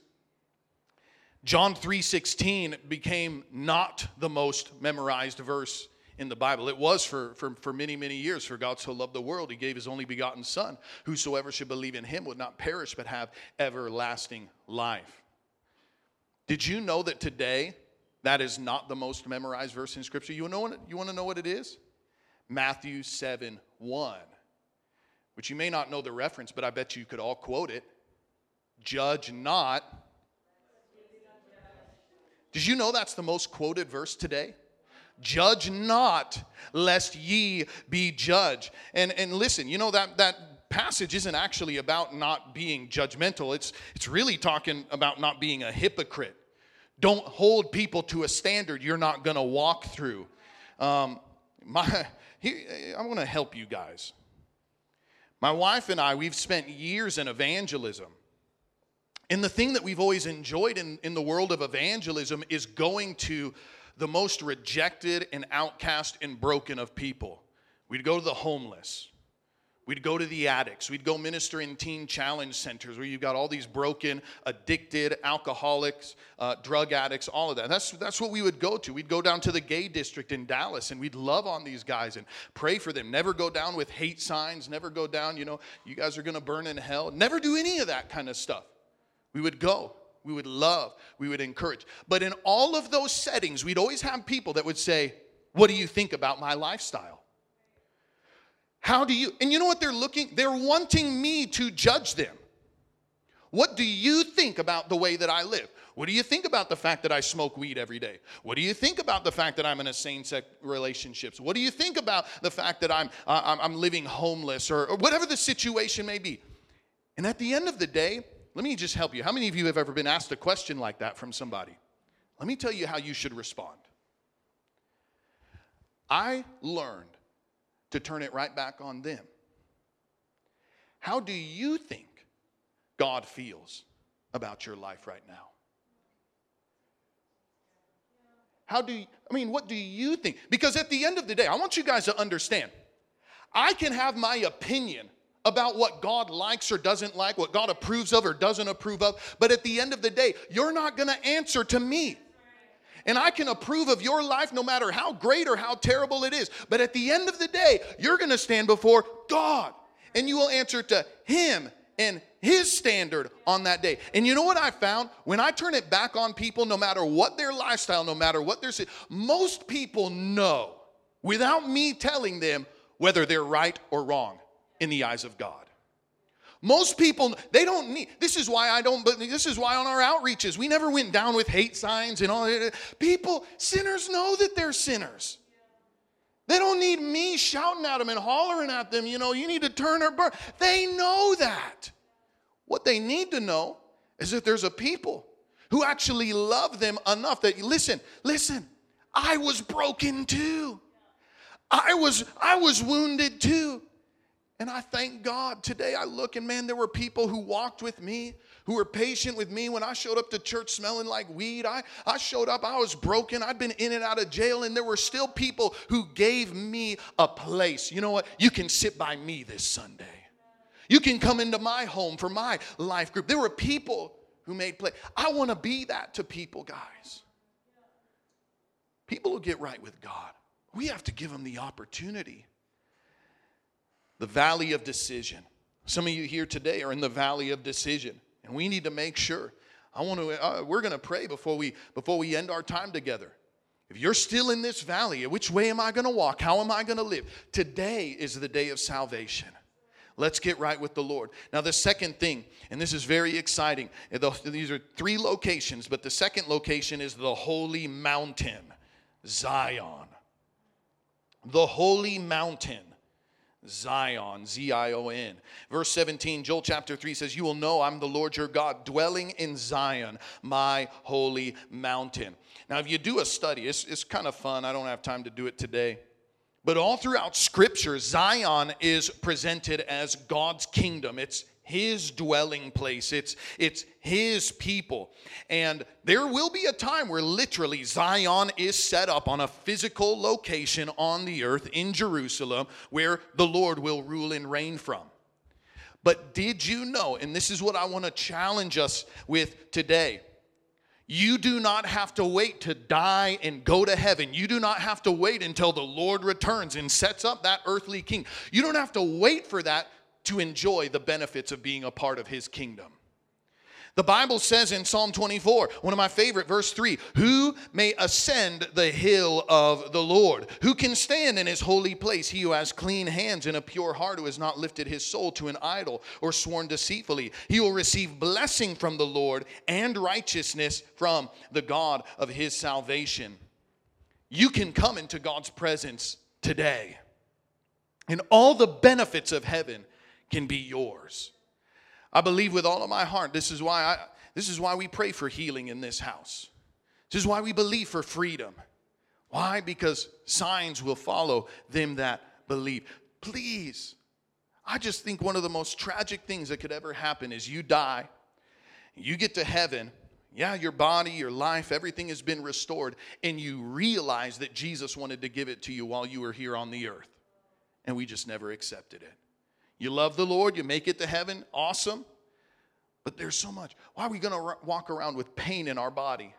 John three sixteen became not the most memorized verse in the Bible? It was for, for, for many, many years. For God so loved the world, he gave his only begotten son. Whosoever should believe in him would not perish but have everlasting life. Did you know that today that is not the most memorized verse in Scripture? You know, you want to know what it is? Matthew seven one, which you may not know the reference, but I bet you could all quote it. Judge not. Did you know that's the most quoted verse today? Judge not, lest ye be judged. And and listen, you know that that passage isn't actually about not being judgmental. It's it's really talking about not being a hypocrite. Don't hold people to a standard you're not going to walk through. Um, my, he, I'm going to help you guys. My wife and I, we've spent years in evangelism. And the thing that we've always enjoyed in, in the world of evangelism is going to the most rejected and outcast and broken of people. We'd go to the homeless. We'd go to the addicts. We'd go minister in teen challenge centers where you've got all these broken, addicted, alcoholics, uh, drug addicts, all of that. That's, that's what we would go to. We'd go down to the gay district in Dallas, and we'd love on these guys and pray for them. Never go down with hate signs. Never go down, you know, you guys are going to burn in hell. Never do any of that kind of stuff. We would go. We would love. We would encourage. But in all of those settings, we'd always have people that would say, what do you think about my lifestyle? How do you, and you know what they're looking, they're wanting me to judge them. What do you think about the way that I live? What do you think about the fact that I smoke weed every day? What do you think about the fact that I'm in a same-sex relationships? What do you think about the fact that I'm uh, I'm living homeless or, or whatever the situation may be? And at the end of the day, let me just help you. How many of you have ever been asked a question like that from somebody? Let me tell you how you should respond. I learned to turn it right back on them. How do you think God feels about your life right now? How do you, I mean, what do you think? Because at the end of the day, I want you guys to understand, I can have my opinion about what God likes or doesn't like, what God approves of or doesn't approve of, but at the end of the day, you're not going to answer to me. And I can approve of your life no matter how great or how terrible it is. But at the end of the day, you're going to stand before God. And you will answer to Him and His standard on that day. And you know what I found? When I turn it back on people, no matter what their lifestyle, no matter what their sin, most people know without me telling them whether they're right or wrong in the eyes of God. Most people, they don't need, this is why I don't, but this is why on our outreaches, we never went down with hate signs and all that. People, sinners know that they're sinners. They don't need me shouting at them and hollering at them, you know, you need to turn or burn. They know that. What they need to know is that there's a people who actually love them enough that, listen, listen, I was broken too. I was, I was wounded too. And I thank God today I look and man, there were people who walked with me, who were patient with me when I showed up to church smelling like weed. I, I showed up, I was broken, I'd been in and out of jail, and there were still people who gave me a place. You know what? You can sit by me this Sunday. You can come into my home for my life group. There were people who made place. I want to be that to people, guys. People who get right with God. We have to give them the opportunity. The valley of decision. Some of you here today are in the valley of decision, and we need to make sure. I want to. Uh, we're going to pray before we before we end our time together. If you're still in this valley, which way am I going to walk? How am I going to live? Today is the day of salvation. Let's get right with the Lord. Now, the second thing, and this is very exciting. These are three locations, but the second location is the holy mountain, Zion. The holy mountain. Zion, Z I O N. Verse seventeen, Joel chapter three says, you will know I'm the Lord your God, dwelling in Zion, my holy mountain. Now, if you do a study, it's, it's kind of fun. I don't have time to do it today. But all throughout Scripture, Zion is presented as God's kingdom. It's his dwelling place. It's, it's his people. And there will be a time where literally Zion is set up on a physical location on the earth in Jerusalem where the Lord will rule and reign from. But did you know, and this is what I want to challenge us with today, you do not have to wait to die and go to heaven. You do not have to wait until the Lord returns and sets up that earthly king. You don't have to wait for that to enjoy the benefits of being a part of his kingdom. The Bible says in Psalm twenty-four, one of my favorite, verse three, who may ascend the hill of the Lord? Who can stand in his holy place? He who has clean hands and a pure heart, who has not lifted his soul to an idol or sworn deceitfully. He will receive blessing from the Lord and righteousness from the God of his salvation. You can come into God's presence today, and all the benefits of heaven can be yours. I believe with all of my heart, this is why I, this is why we pray for healing in this house. This is why we believe for freedom. Why? Because signs will follow them that believe. Please, I just think one of the most tragic things that could ever happen is you die, you get to heaven, yeah, your body, your life, everything has been restored, and you realize that Jesus wanted to give it to you while you were here on the earth, and we just never accepted it. You love the Lord, you make it to heaven, awesome. But there's so much. Why are we going to walk around with pain in our body?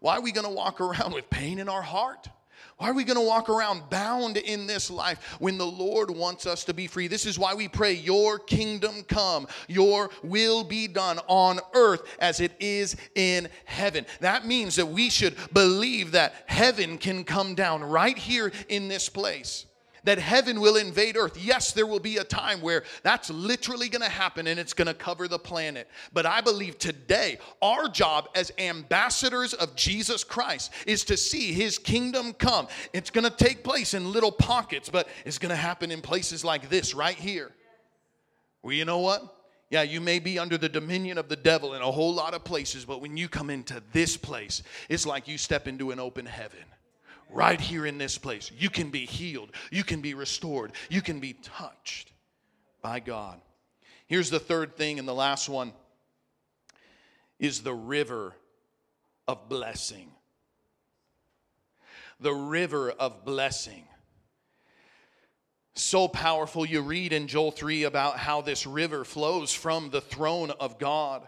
Why are we going to walk around with pain in our heart? Why are we going to walk around bound in this life when the Lord wants us to be free? This is why we pray, your kingdom come, your will be done on earth as it is in heaven. That means that we should believe that heaven can come down right here in this place. That heaven will invade earth. Yes, there will be a time where that's literally going to happen and it's going to cover the planet. But I believe today our job as ambassadors of Jesus Christ is to see his kingdom come. It's going to take place in little pockets, but it's going to happen in places like this right here. Well, you know what? Yeah, you may be under the dominion of the devil in a whole lot of places, but when you come into this place, it's like you step into an open heaven. Right here in this place, you can be healed, you can be restored, you can be touched by God. Here's the third thing, and the last one is the river of blessing. The river of blessing. So powerful. You read in Joel three about how this river flows from the throne of God.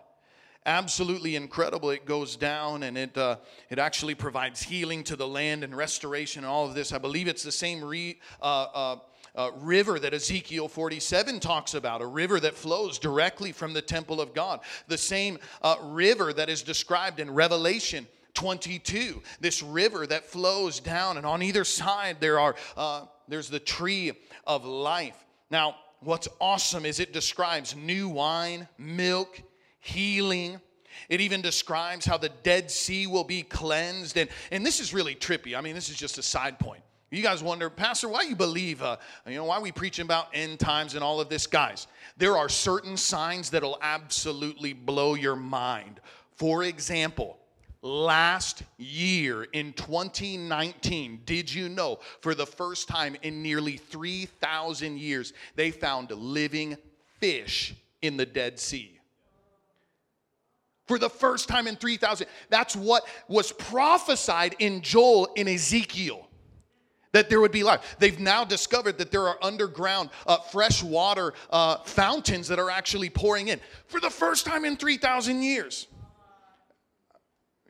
Absolutely incredible. It goes down and it uh, it actually provides healing to the land and restoration and all of this. I believe it's the same re, uh, uh, uh, river that Ezekiel forty-seven talks about, a river that flows directly from the temple of God. The same uh, river that is described in Revelation twenty-two, this river that flows down, and on either side there are uh, there's the tree of life. Now, what's awesome is it describes new wine, milk, healing. It even describes how the Dead Sea will be cleansed. And, and this is really trippy. I mean, this is just a side point. You guys wonder, Pastor, why you believe, uh, you know, why are we preaching about end times and all of this? Guys, there are certain signs that will absolutely blow your mind. For example, last year in twenty nineteen, did you know for the first time in nearly three thousand years, they found living fish in the Dead Sea? For the first time in three thousand. That's what was prophesied in Joel and Ezekiel, that there would be life. They've now discovered that there are underground uh, freshwater uh, fountains that are actually pouring in. For the first time in three thousand years.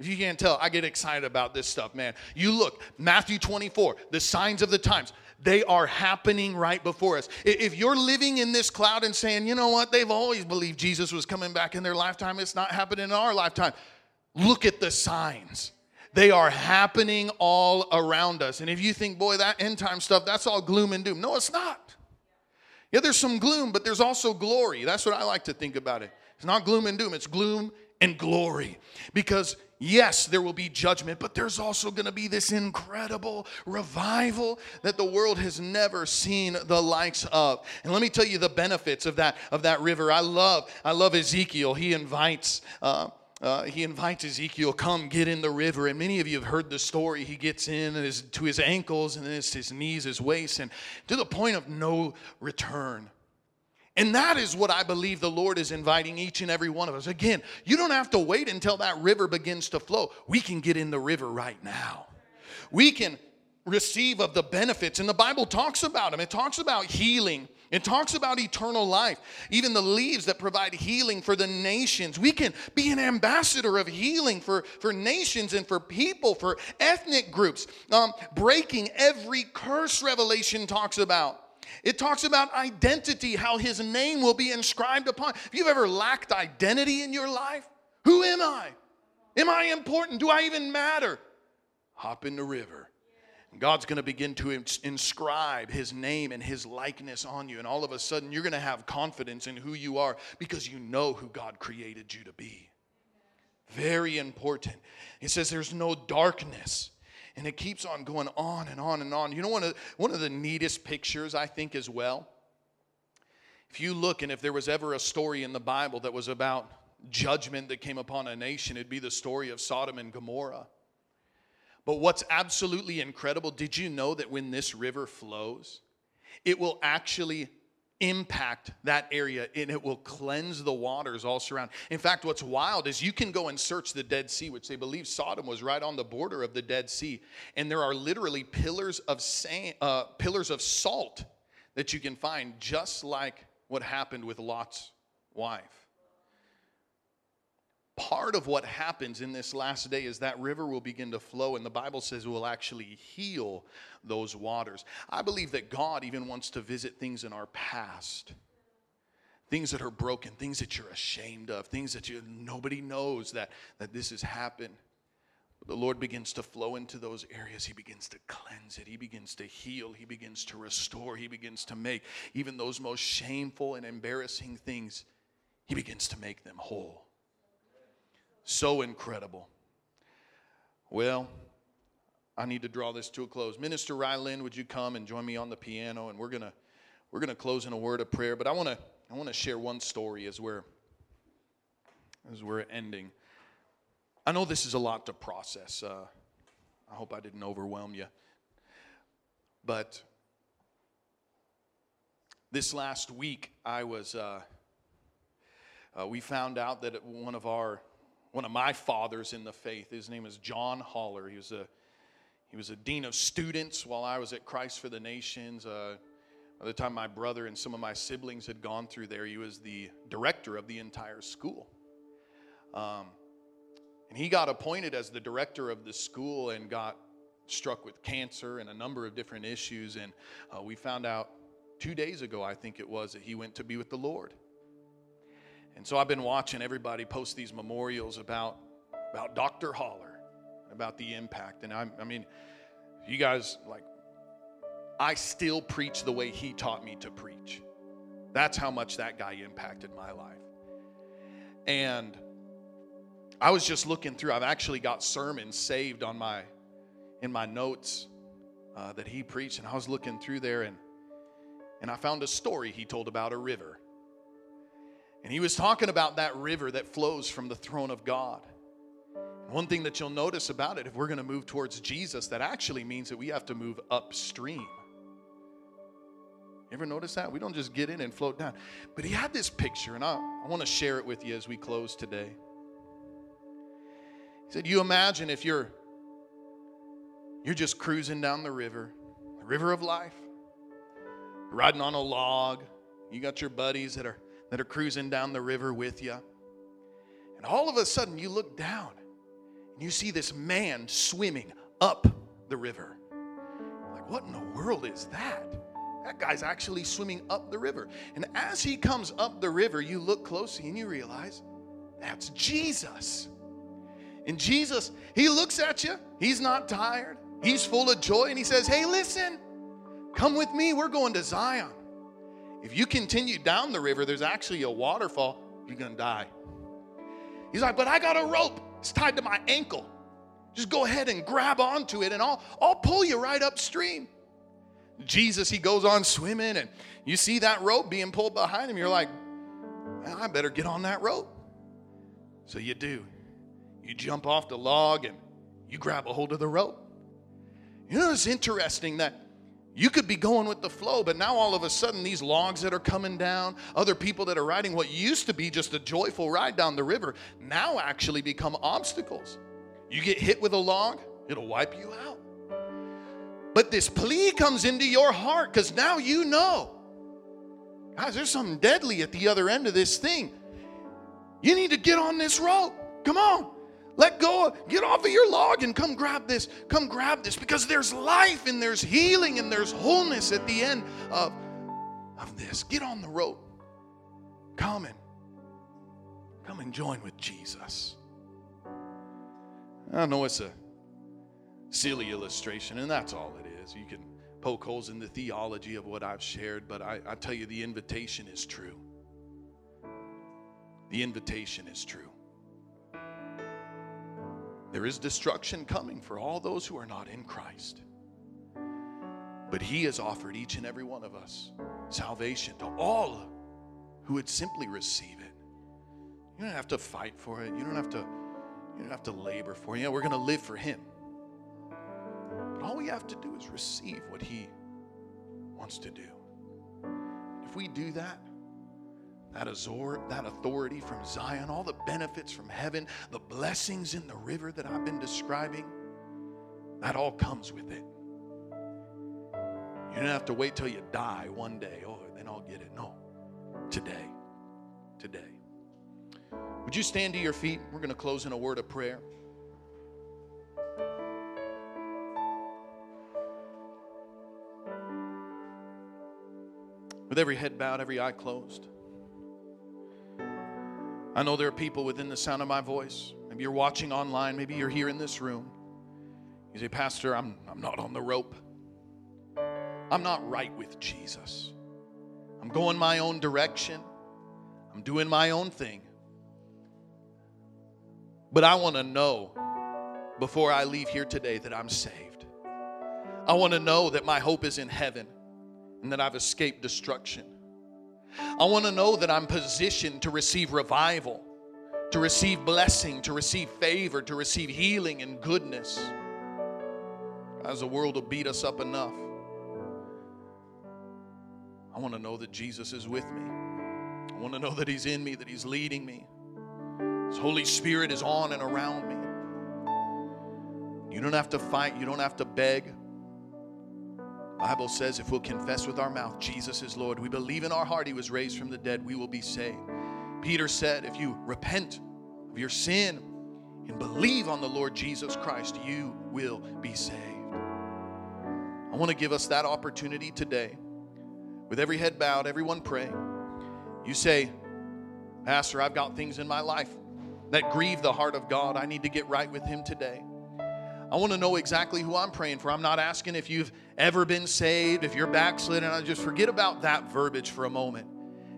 If you can't tell, I get excited about this stuff, man. You look, Matthew twenty-four, the signs of the times. They are happening right before us. If you're living in this cloud and saying, you know what, they've always believed Jesus was coming back in their lifetime, it's not happening in our lifetime. Look at the signs. They are happening all around us. And if you think, boy, that end time stuff, that's all gloom and doom. No, it's not. Yeah, there's some gloom, but there's also glory. That's what I like to think about it. It's not gloom and doom. It's gloom and glory. Because yes, there will be judgment, but there's also going to be this incredible revival that the world has never seen the likes of. And let me tell you the benefits of that of that river. I love I love Ezekiel. He invites uh, uh, he invites Ezekiel, come get in the river. And many of you have heard the story. He gets in and is to his ankles, and then it's his knees, his waist, and to the point of no return. And that is what I believe the Lord is inviting each and every one of us. Again, you don't have to wait until that river begins to flow. We can get in the river right now. We can receive of the benefits. And the Bible talks about them. It talks about healing. It talks about eternal life. Even the leaves that provide healing for the nations. We can be an ambassador of healing for, for nations and for people, for ethnic groups. Um, breaking every curse, Revelation talks about. It talks about identity, how his name will be inscribed upon. If you've ever lacked identity in your life, who am I? Am I important? Do I even matter? Hop in the river. God's going to begin to inscribe his name and his likeness on you. And all of a sudden, you're going to have confidence in who you are because you know who God created you to be. Very important. It says there's no darkness. And it keeps on going on and on and on. You know, one of, one of the neatest pictures, I think, as well. If you look, and if there was ever a story in the Bible that was about judgment that came upon a nation, it'd be the story of Sodom and Gomorrah. But what's absolutely incredible, did you know that when this river flows, it will actually impact that area and it will cleanse the waters all surround. In fact, what's wild is you can go and search the Dead Sea, which they believe Sodom was right on the border of the Dead Sea. And there are literally pillars of sand, uh, pillars of salt that you can find, just like what happened with Lot's wife. Part of what happens in this last day is that river will begin to flow, and the Bible says it will actually heal those waters. I believe that God even wants to visit things in our past, things that are broken, things that you're ashamed of, things that you, nobody knows that, that this has happened. The Lord begins to flow into those areas. He begins to cleanse it. He begins to heal. He begins to restore. He begins to make even those most shameful and embarrassing things, he begins to make them whole. So incredible. Well, I need to draw this to a close. Minister Ryland, would you come and join me on the piano? And we're gonna we're gonna close in a word of prayer. But I wanna I wanna share one story as we're as we're ending. I know this is a lot to process. Uh, I hope I didn't overwhelm you. But this last week, I was uh, uh, we found out that one of our One of my fathers in the faith, his name is John Haller. He was a he was a dean of students while I was at Christ for the Nations. Uh, by the time my brother and some of my siblings had gone through there, he was the director of the entire school. Um, and he got appointed as the director of the school and got struck with cancer and a number of different issues. And uh, we found out two days ago, I think it was, that he went to be with the Lord. And so I've been watching everybody post these memorials about, about Doctor Haller, about the impact. And I, I mean, you guys, like, I still preach the way he taught me to preach. That's how much that guy impacted my life. And I was just looking through. I've actually got sermons saved on my in my notes uh, that he preached. And I was looking through there, and and I found a story he told about a river. And he was talking about that river that flows from the throne of God. One thing that you'll notice about it, if we're going to move towards Jesus, that actually means that we have to move upstream. You ever notice that? We don't just get in and float down. But he had this picture, and I, I want to share it with you as we close today. He said, you imagine if you're, you're just cruising down the river, the river of life, riding on a log. You got your buddies that are that are cruising down the river with you. And all of a sudden you look down and you see this man swimming up the river. Like, what in the world is that? That guy's actually swimming up the river. And as he comes up the river, you look closely and you realize that's Jesus. And Jesus, he looks at you. He's not tired. He's full of joy. And he says, hey, listen, come with me. We're going to Zion. If you continue down the river, there's actually a waterfall. You're going to die. He's like, but I got a rope. It's tied to my ankle. Just go ahead and grab onto it, and I'll, I'll pull you right upstream. Jesus, he goes on swimming, and you see that rope being pulled behind him. You're like, well, I better get on that rope. So you do. You jump off the log, and you grab a hold of the rope. You know, it's interesting that You could be going with the flow, but now all of a sudden these logs that are coming down, other people that are riding what used to be just a joyful ride down the river, now actually become obstacles. You get hit with a log, it'll wipe you out. But this plea comes into your heart because now you know, guys, there's something deadly at the other end of this thing. You need to get on this rope. Come on. Let go. Get off of your log and come grab this. Come grab this because there's life and there's healing and there's wholeness at the end of, of this. Get on the rope. Come and, come and join with Jesus. I know it's a silly illustration, and that's all it is. You can poke holes in the theology of what I've shared, but I, I tell you the invitation is true. The invitation is true. There is destruction coming for all those who are not in Christ. But he has offered each and every one of us salvation to all who would simply receive it. You don't have to fight for it. You don't have to, you don't have to labor for it. Yeah, we're going to live for him. But all we have to do is receive what he wants to do. If we do that, That, azor, that authority from Zion, all the benefits from heaven, the blessings in the river that I've been describing, that all comes with it. You don't have to wait till you die one day. Oh, then I'll get it. No. Today. Today. Would you stand to your feet? We're going to close in a word of prayer. With every head bowed, every eye closed. I know there are people within the sound of my voice. Maybe you're watching online. Maybe you're here in this room. You say, Pastor, I'm, I'm not on the rope. I'm not right with Jesus. I'm going my own direction. I'm doing my own thing. But I want to know before I leave here today that I'm saved. I want to know that my hope is in heaven and that I've escaped destruction. I want to know that I'm positioned to receive revival, to receive blessing, to receive favor, to receive healing and goodness. Guys, the world will beat us up enough. I want to know that Jesus is with me. I want to know that he's in me, that he's leading me. His Holy Spirit is on and around me. You don't have to fight. You don't have to beg. The Bible says if we'll confess with our mouth Jesus is Lord, we believe in our heart he was raised from the dead, we will be saved. Peter said if you repent of your sin and believe on the Lord Jesus Christ, you will be saved. I want to give us that opportunity today. With every head bowed, everyone pray. You say, Pastor, I've got things in my life that grieve the heart of God. I need to get right with him today. I want to know exactly who I'm praying for. I'm not asking if you've ever been saved, if you're backslidden. I just forget about that verbiage for a moment.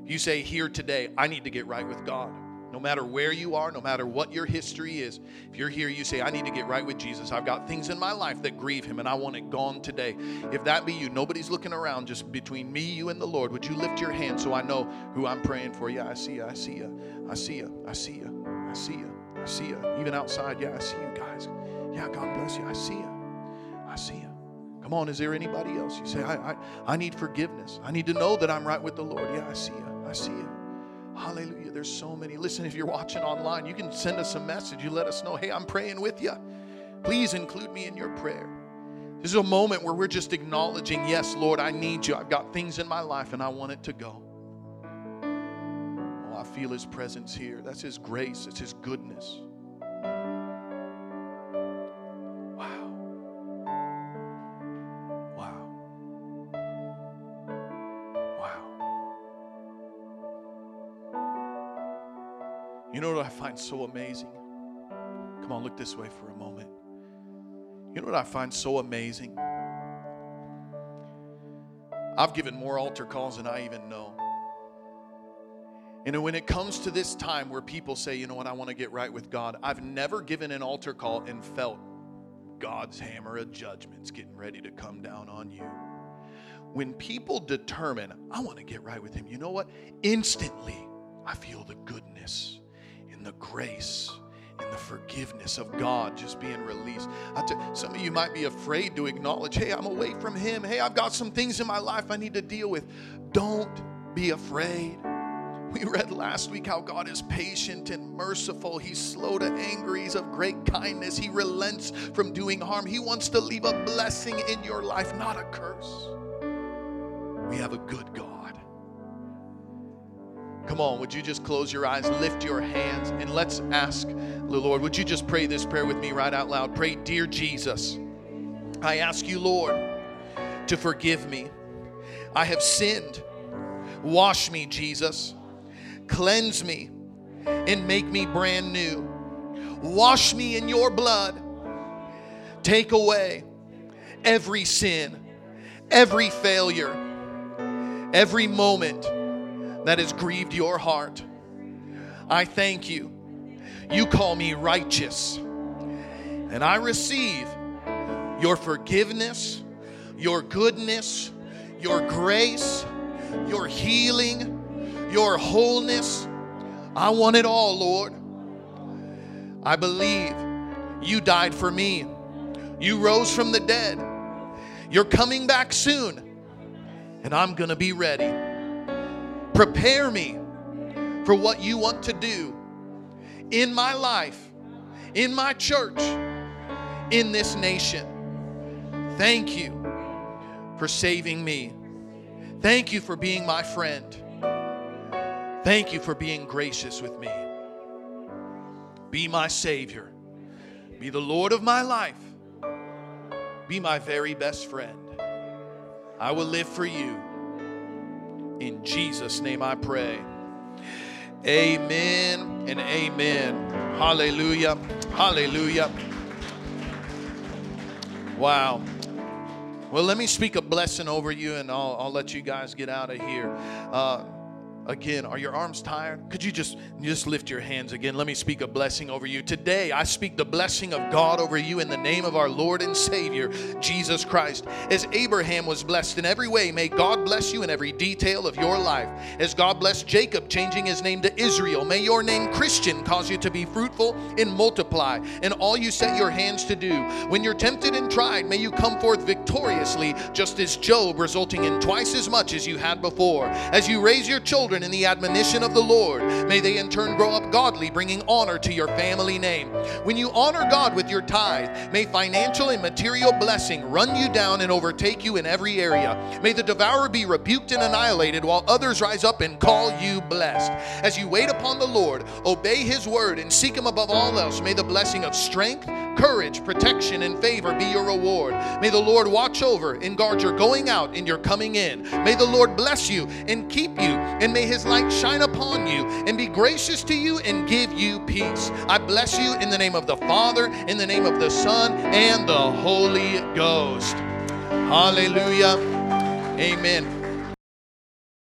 You say, here today, I need to get right with God. No matter where you are, no matter what your history is, if you're here, you say, I need to get right with Jesus. I've got things in my life that grieve him, and I want it gone today. If that be you, nobody's looking around, just between me, you, and the Lord. Would you lift your hand so I know who I'm praying for? Yeah, I see you, I see you, I see you, I see you, I see you, I see you. Even outside, yeah, I see you guys. Yeah, God bless you. I see you. I see you. Come on, is there anybody else? You say, I, I, I need forgiveness. I need to know that I'm right with the Lord. Yeah, I see you. I see you. Hallelujah. There's so many. Listen, if you're watching online, you can send us a message. You let us know, hey, I'm praying with you. Please include me in your prayer. This is a moment where we're just acknowledging, yes, Lord, I need you. I've got things in my life and I want it to go. Oh, I feel his presence here. That's his grace. It's his goodness. You know what I find so amazing? Come on, look this way for a moment. You know what I find so amazing? I've given more altar calls than I even know. And when it comes to this time where people say, you know what, I want to get right with God, I've never given an altar call and felt God's hammer of judgment's getting ready to come down on you. When people determine, I want to get right with him, you know what? Instantly, I feel the goodness, the grace and the forgiveness of God just being released. I tell you, some of you might be afraid to acknowledge, hey, I'm away from Him. Hey, I've got some things in my life I need to deal with. Don't be afraid. We read last week how God is patient and merciful. He's slow to anger. He's of great kindness. He relents from doing harm. He wants to leave a blessing in your life, not a curse. We have a good God. Come on, would you just close your eyes, lift your hands, and let's ask the Lord. Would you just pray this prayer with me right out loud? Pray, dear Jesus, I ask you, Lord, to forgive me. I have sinned. Wash me, Jesus. Cleanse me and make me brand new. Wash me in your blood. Take away every sin, every failure, every moment that has grieved your heart. I thank you. You call me righteous, and I receive your forgiveness, your goodness, your grace, your healing, your wholeness. I want it all, Lord. I believe you died for me. You rose from the dead. You're coming back soon, and I'm going to be ready. Prepare me for what you want to do in my life, in my church, in this nation. Thank you for saving me. Thank you for being my friend. Thank you for being gracious with me. Be my Savior. Be the Lord of my life. Be my very best friend. I will live for you. In Jesus' name I pray. Amen and amen. Hallelujah. Hallelujah. Wow. Well, let me speak a blessing over you, and I'll, I'll let you guys get out of here. Uh, Again, are your arms tired? Could you just, just lift your hands again? Let me speak a blessing over you. Today, I speak the blessing of God over you in the name of our Lord and Savior, Jesus Christ. As Abraham was blessed in every way, may God bless you in every detail of your life. As God blessed Jacob, changing his name to Israel, may your name, Christian, cause you to be fruitful and multiply in all you set your hands to do. When you're tempted and tried, may you come forth victoriously, just as Job, resulting in twice as much as you had before. As you raise your children in the admonition of the Lord, may they in turn grow up godly, bringing honor to your family name. When you honor God with your tithe, may financial and material blessing run you down and overtake you in every area. May the devourer be rebuked and annihilated, while others rise up and call you blessed. As you wait upon the Lord, obey His word and seek Him above all else. May the blessing of strength, courage, protection, and favor be your reward. May the Lord watch over and guard your going out and your coming in. May the Lord bless you and keep you, and may His light shine upon you and be gracious to you and give you peace. I bless you in the name of the Father, in the name of the Son, and the Holy Ghost. Hallelujah. Amen.